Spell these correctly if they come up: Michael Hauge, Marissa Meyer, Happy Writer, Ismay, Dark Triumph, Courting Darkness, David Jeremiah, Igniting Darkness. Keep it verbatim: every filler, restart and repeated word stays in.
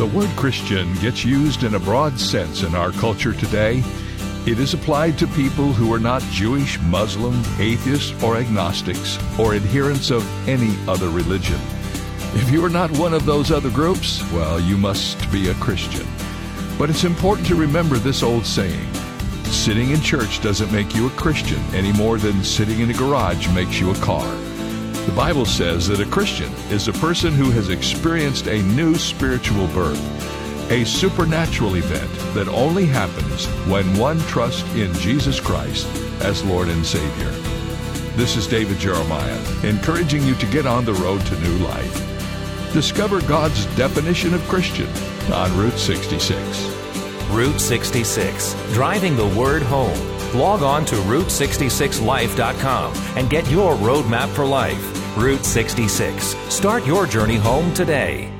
The word Christian gets used in a broad sense in our culture today. It is applied to people who are not Jewish, Muslim, atheists, or agnostics, or adherents of any other religion. If you are not one of those other groups, well, you must be a Christian. But it's important to remember this old saying, sitting in church doesn't make you a Christian any more than sitting in a garage makes you a car. The Bible says that a Christian is a person who has experienced a new spiritual birth, a supernatural event that only happens when one trusts in Jesus Christ as Lord and Savior. This is David Jeremiah, encouraging you to get on the road to new life. Discover God's definition of Christian on Route sixty-six. Route sixty-six, driving the word home. Log on to Route sixty-six Life dot com and get your roadmap for life. Route sixty-six, start your journey home today.